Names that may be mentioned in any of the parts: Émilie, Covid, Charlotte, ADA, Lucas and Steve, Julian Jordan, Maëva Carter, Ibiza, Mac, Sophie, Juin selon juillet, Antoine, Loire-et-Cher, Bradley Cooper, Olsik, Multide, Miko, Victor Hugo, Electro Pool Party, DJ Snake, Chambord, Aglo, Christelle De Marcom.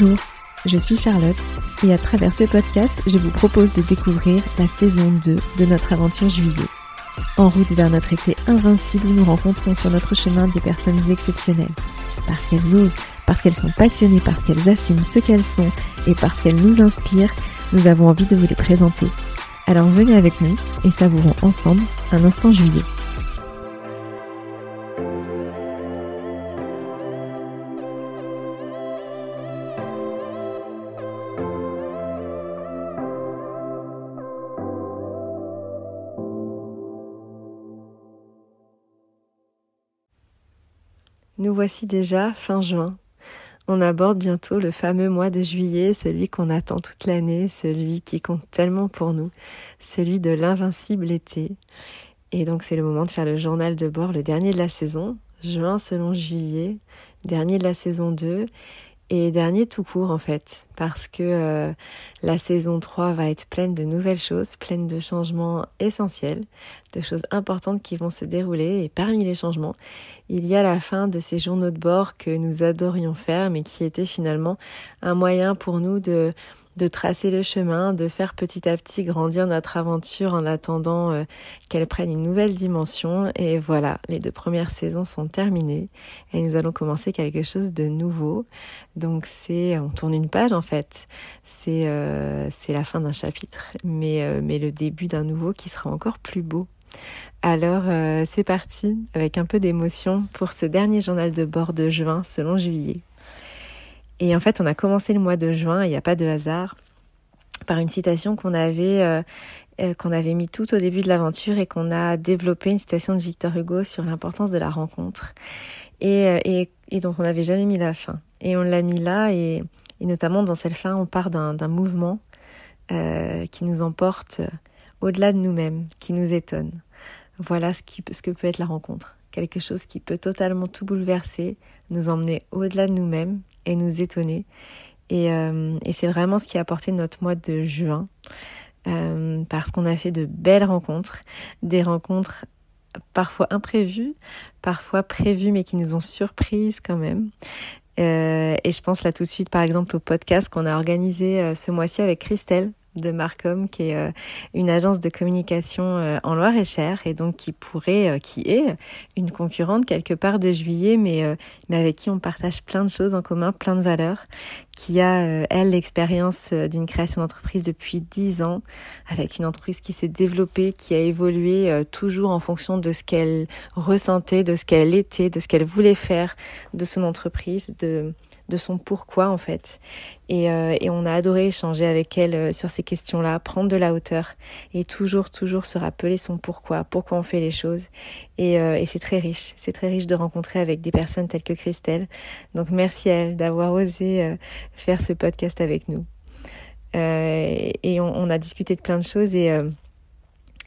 Bonjour, je suis Charlotte et à travers ce podcast, je vous propose de découvrir la saison 2 de notre aventure juillet. En route vers notre été invincible, nous rencontrons sur notre chemin des personnes exceptionnelles. Parce qu'elles osent, parce qu'elles sont passionnées, parce qu'elles assument ce qu'elles sont et parce qu'elles nous inspirent, nous avons envie de vous les présenter. Alors venez avec nous et savourons ensemble un instant juillet. Nous voici déjà fin juin. On aborde bientôt le fameux mois de juillet, celui qu'on attend toute l'année, celui qui compte tellement pour nous, celui de l'invincible été. Et donc c'est le moment de faire le journal de bord, le dernier de la saison, juin selon juillet, dernier de la saison 2 et dernier tout court en fait, parce que la saison 3 va être pleine de nouvelles choses, pleine de changements essentiels, de choses importantes qui vont se dérouler. Et parmi les changements, il y a la fin de ces journaux de bord que nous adorions faire, mais qui était finalement un moyen pour nous de tracer le chemin, de faire petit à petit grandir notre aventure en attendant qu'elle prenne une nouvelle dimension. Et voilà, les 2 premières saisons sont terminées et nous allons commencer quelque chose de nouveau. Donc on tourne une page en fait, c'est la fin d'un chapitre, mais le début d'un nouveau qui sera encore plus beau. Alors c'est parti avec un peu d'émotion pour ce dernier journal de bord de juin selon juillet. Et en fait on a commencé le mois de juin, il n'y a pas de hasard, par une citation qu'on avait mis tout au début de l'aventure et qu'on a développé, une citation de Victor Hugo sur l'importance de la rencontre et dont on n'avait jamais mis la fin. Et on l'a mis là et notamment dans cette fin on part d'un mouvement qui nous emporte au-delà de nous-mêmes, qui nous étonne. Voilà ce que peut être la rencontre. Quelque chose qui peut totalement tout bouleverser, nous emmener au-delà de nous-mêmes et nous étonner. Et c'est vraiment ce qui a apporté notre mois de juin. Parce qu'on a fait de belles rencontres, des rencontres parfois imprévues, parfois prévues mais qui nous ont surprises quand même. Et je pense là tout de suite par exemple au podcast qu'on a organisé ce mois-ci avec Christelle De Marcom, qui est une agence de communication en Loire-et-Cher et donc qui est une concurrente quelque part de juillet, mais avec qui on partage plein de choses en commun, plein de valeurs, qui a, elle, l'expérience d'une création d'entreprise depuis 10 ans, avec une entreprise qui s'est développée, qui a évolué toujours en fonction de ce qu'elle ressentait, de ce qu'elle était, de ce qu'elle voulait faire de son entreprise, de son pourquoi en fait. Et on a adoré échanger avec elle sur ces questions-là, prendre de la hauteur et toujours se rappeler son pourquoi on fait les choses. Et c'est très riche de rencontrer avec des personnes telles que Christelle. Donc merci à elle d'avoir osé faire ce podcast avec nous. Et on a discuté de plein de choses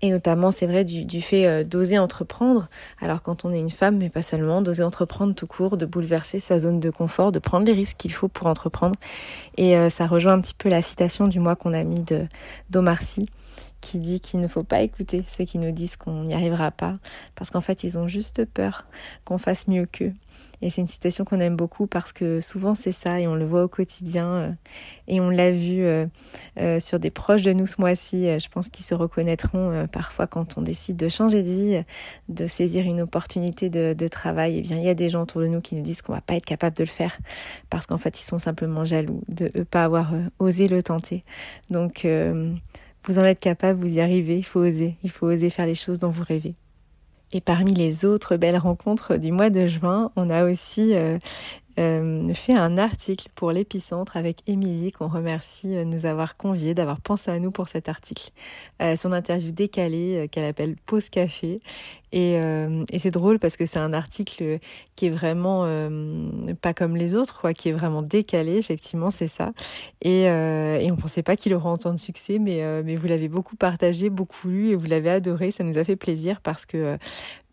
et notamment, c'est vrai, du fait d'oser entreprendre. Alors quand on est une femme, mais pas seulement, d'oser entreprendre tout court, de bouleverser sa zone de confort, de prendre les risques qu'il faut pour entreprendre. Et ça rejoint un petit peu la citation du mois qu'on a mis d'Omar Sy, qui dit qu'il ne faut pas écouter ceux qui nous disent qu'on n'y arrivera pas, parce qu'en fait, ils ont juste peur qu'on fasse mieux qu'eux. Et c'est une citation qu'on aime beaucoup parce que souvent c'est ça et on le voit au quotidien et on l'a vu sur des proches de nous ce mois-ci. Je pense qu'ils se reconnaîtront parfois quand on décide de changer de vie, de saisir une opportunité de travail. Eh bien, il y a des gens autour de nous qui nous disent qu'on ne va pas être capable de le faire parce qu'en fait, ils sont simplement jaloux de ne pas avoir osé le tenter. Donc, vous en êtes capable, vous y arrivez, il faut oser faire les choses dont vous rêvez. Et parmi les autres belles rencontres du mois de juin, on a aussi fait un article pour l'Épicentre avec Émilie, qu'on remercie de nous avoir conviés, d'avoir pensé à nous pour cet article. Son interview décalée, qu'elle appelle « Pause café ». Et c'est drôle parce que c'est un article qui est vraiment pas comme les autres, quoi, qui est vraiment décalé, effectivement, c'est ça. Et on pensait pas qu'il aurait autant de succès, mais vous l'avez beaucoup partagé, beaucoup lu et vous l'avez adoré. Ça nous a fait plaisir parce que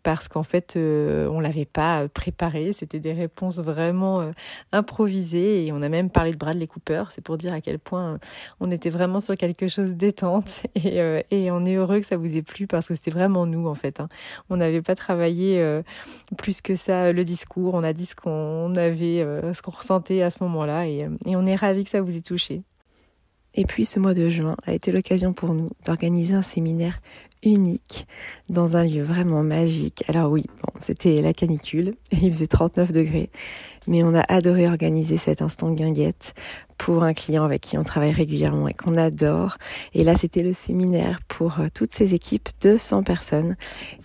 parce qu'en fait, on ne l'avait pas préparé. C'était des réponses vraiment improvisées et on a même parlé de Bradley Cooper. C'est pour dire à quel point on était vraiment sur quelque chose détente et on est heureux que ça vous ait plu parce que c'était vraiment nous en fait. Hein. On n'avait pas travaillé plus que ça le discours. On a dit ce qu'on avait, ce qu'on ressentait à ce moment-là et on est ravis que ça vous ait touché. Et puis ce mois de juin a été l'occasion pour nous d'organiser un séminaire unique dans un lieu vraiment magique. Alors oui, bon, c'était la canicule et il faisait 39 degrés, mais on a adoré organiser cet instant guinguette pour un client avec qui on travaille régulièrement et qu'on adore. Et là, c'était le séminaire pour toutes ces équipes, 200 personnes.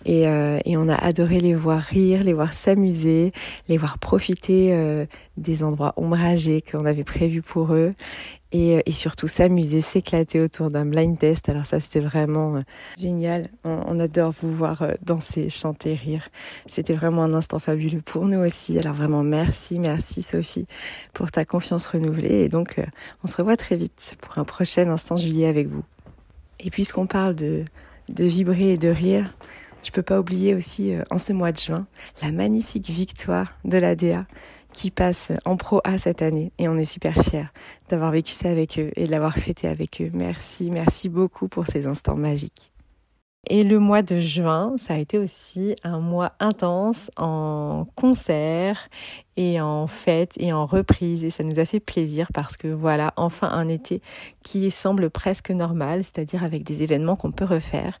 Et on a adoré les voir rire, les voir s'amuser, les voir profiter des endroits ombragés qu'on avait prévus pour eux. Et surtout s'amuser, s'éclater autour d'un blind test. Alors ça, c'était vraiment génial. On adore vous voir danser, chanter, rire. C'était vraiment un instant fabuleux pour nous aussi. Alors vraiment, merci Sophie pour ta confiance renouvelée. Et donc, on se revoit très vite pour un prochain instant juillet avec vous. Et puisqu'on parle de vibrer et de rire, je peux pas oublier aussi, en ce mois de juin, la magnifique victoire de l'ADA qui passe en Pro A cette année et on est super fiers d'avoir vécu ça avec eux et de l'avoir fêté avec eux. Merci beaucoup pour ces instants magiques. Et le mois de juin, ça a été aussi un mois intense en concerts et en fêtes et en reprises. Et ça nous a fait plaisir parce que voilà, enfin un été qui semble presque normal, c'est-à-dire avec des événements qu'on peut refaire.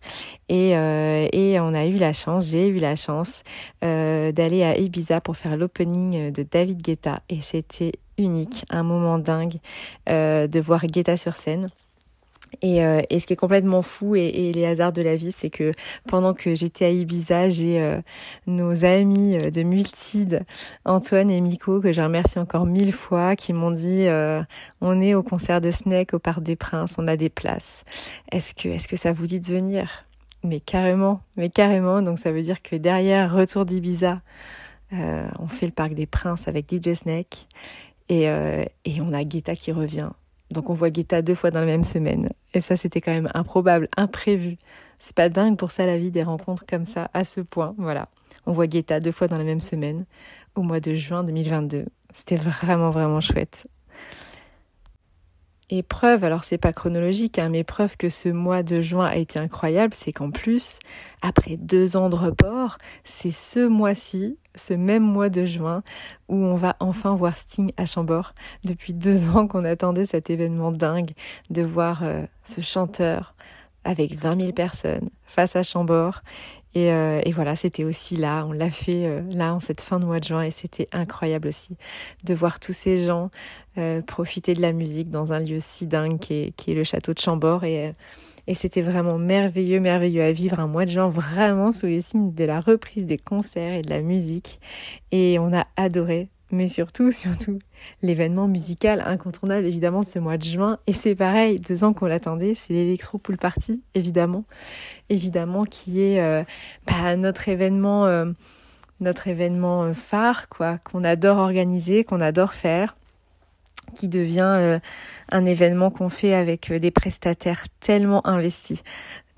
Et on a eu la chance, j'ai eu la chance d'aller à Ibiza pour faire l'opening de David Guetta. Et c'était unique, un moment dingue de voir Guetta sur scène. Et ce qui est complètement fou et les hasards de la vie, c'est que pendant que j'étais à Ibiza, j'ai nos amis de Multide, Antoine et Miko, que je remercie encore 1000 fois, qui m'ont dit on est au concert de Snake au Parc des Princes, on a des places. Est-ce que ça vous dit de venir ? Mais carrément. Donc ça veut dire que derrière retour d'Ibiza, on fait le Parc des Princes avec DJ Snake et on a Guetta qui revient. Donc on voit Guetta 2 fois dans la même semaine. Et ça, c'était quand même improbable, imprévu. C'est pas dingue pour ça, la vie, des rencontres comme ça, à ce point. Voilà, on voit Guetta 2 fois dans la même semaine, au mois de juin 2022. C'était vraiment chouette. Et preuve, alors c'est pas chronologique, hein, mais preuve que ce mois de juin a été incroyable, c'est qu'en plus, après 2 ans de report, c'est ce mois-ci, ce même mois de juin, où on va enfin voir Sting à Chambord. Depuis 2 ans qu'on attendait cet événement dingue de voir ce chanteur avec 20 000 personnes face à Chambord. Et voilà, c'était aussi là, on l'a fait là en cette fin de mois de juin et c'était incroyable aussi de voir tous ces gens profiter de la musique dans un lieu si dingue qui est le château de Chambord et c'était vraiment merveilleux à vivre, un mois de juin vraiment sous les signes de la reprise des concerts et de la musique et on a adoré. Mais surtout, l'événement musical incontournable évidemment de ce mois de juin. Et c'est pareil, 2 ans qu'on l'attendait, c'est l'Electro Pool Party, évidemment, qui est notre événement phare, quoi, qu'on adore organiser, qu'on adore faire, qui devient un événement qu'on fait avec des prestataires tellement investis,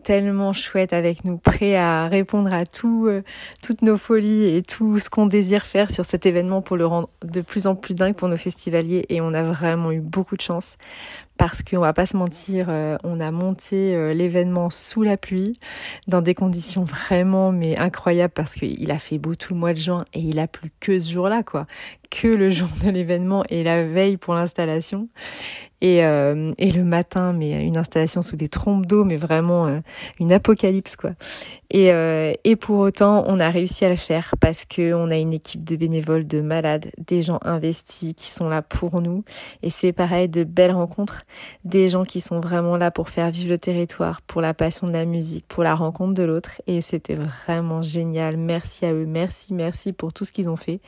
tellement chouette avec nous, prêt à répondre à toutes nos folies et tout ce qu'on désire faire sur cet événement pour le rendre de plus en plus dingue pour nos festivaliers. Et on a vraiment eu beaucoup de chance parce qu'on va pas se mentir, on a monté l'événement sous la pluie dans des conditions vraiment mais incroyables parce qu'il a fait beau tout le mois de juin et il a plu que ce jour-là, quoi, que le jour de l'événement et la veille pour l'installation. Et le matin, mais une installation sous des trompes d'eau, mais vraiment une apocalypse, quoi. Et pour autant, on a réussi à le faire parce que on a une équipe de bénévoles de malades, des gens investis qui sont là pour nous. Et c'est pareil, de belles rencontres, des gens qui sont vraiment là pour faire vivre le territoire, pour la passion de la musique, pour la rencontre de l'autre. Et c'était vraiment génial. Merci à eux. Merci pour tout ce qu'ils ont fait.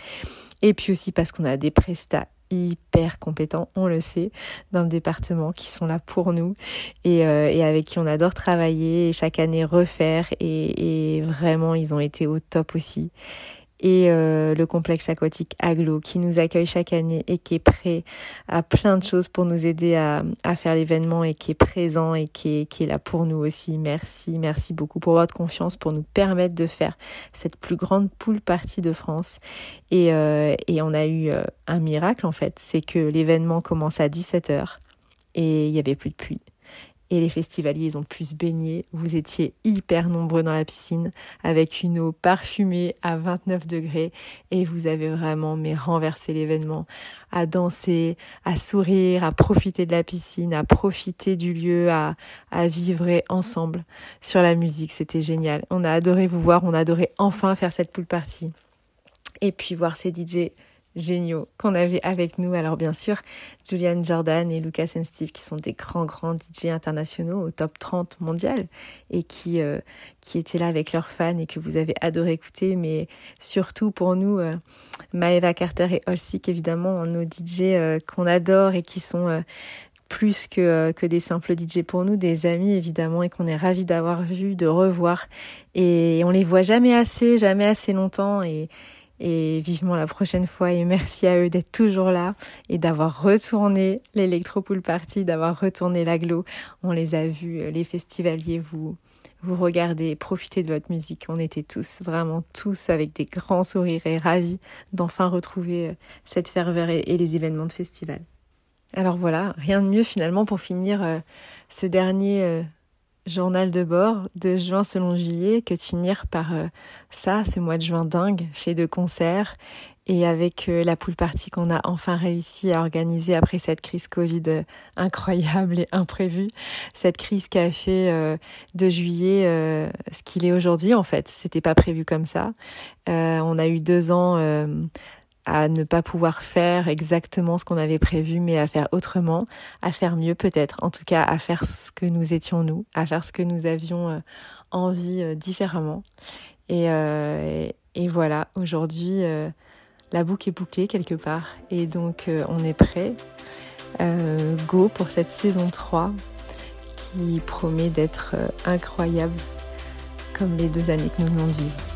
Et puis aussi parce qu'on a des prestats hyper compétents, on le sait, dans le département, qui sont là pour nous et avec qui on adore travailler et chaque année refaire et vraiment ils ont été au top aussi et le complexe aquatique Aglo qui nous accueille chaque année et qui est prêt à plein de choses pour nous aider à faire l'événement et qui est présent et qui est là pour nous aussi. Merci beaucoup pour votre confiance, pour nous permettre de faire cette plus grande pool party de France. Et on a eu un miracle en fait, c'est que l'événement commence à 17h et il n'y avait plus de pluie. Et les festivaliers, ils ont pu se baigner. Vous étiez hyper nombreux dans la piscine avec une eau parfumée à 29 degrés. Et vous avez vraiment renversé l'événement, à danser, à sourire, à profiter de la piscine, à profiter du lieu, à vivre ensemble sur la musique. C'était génial. On a adoré vous voir. On a adoré enfin faire cette pool party. Et puis voir ces DJ géniaux qu'on avait avec nous. Alors bien sûr, Julian Jordan et Lucas and Steve qui sont des grands DJ internationaux au top 30 mondial et qui étaient là avec leurs fans et que vous avez adoré écouter. Mais surtout pour nous, Maëva Carter et Olsik, évidemment, nos DJ qu'on adore et qui sont plus que des simples DJ pour nous, des amis évidemment, et qu'on est ravis d'avoir vu, de revoir. Et on les voit jamais assez longtemps et vivement la prochaine fois, et merci à eux d'être toujours là et d'avoir retourné l'Electro Pool Party, d'avoir retourné l'Aglo. On les a vus, les festivaliers, vous regardez, profitez de votre musique. On était tous avec des grands sourires et ravis d'enfin retrouver cette ferveur et les événements de festival. Alors voilà, rien de mieux finalement pour finir ce dernier journal de bord de juin selon juillet que de finir par ce mois de juin dingue, fait de concerts et avec la pool party qu'on a enfin réussi à organiser après cette crise Covid incroyable et imprévue. Cette crise qui a fait de juillet ce qu'il est aujourd'hui en fait. C'était pas prévu comme ça. On a eu 2 ans à ne pas pouvoir faire exactement ce qu'on avait prévu, mais à faire autrement, à faire mieux peut-être, en tout cas à faire ce que nous étions nous, à faire ce que nous avions envie différemment. Et voilà, aujourd'hui, la boucle est bouclée quelque part, et donc on est prêt. Go pour cette saison 3 qui promet d'être incroyable comme les 2 années que nous venons de vivre.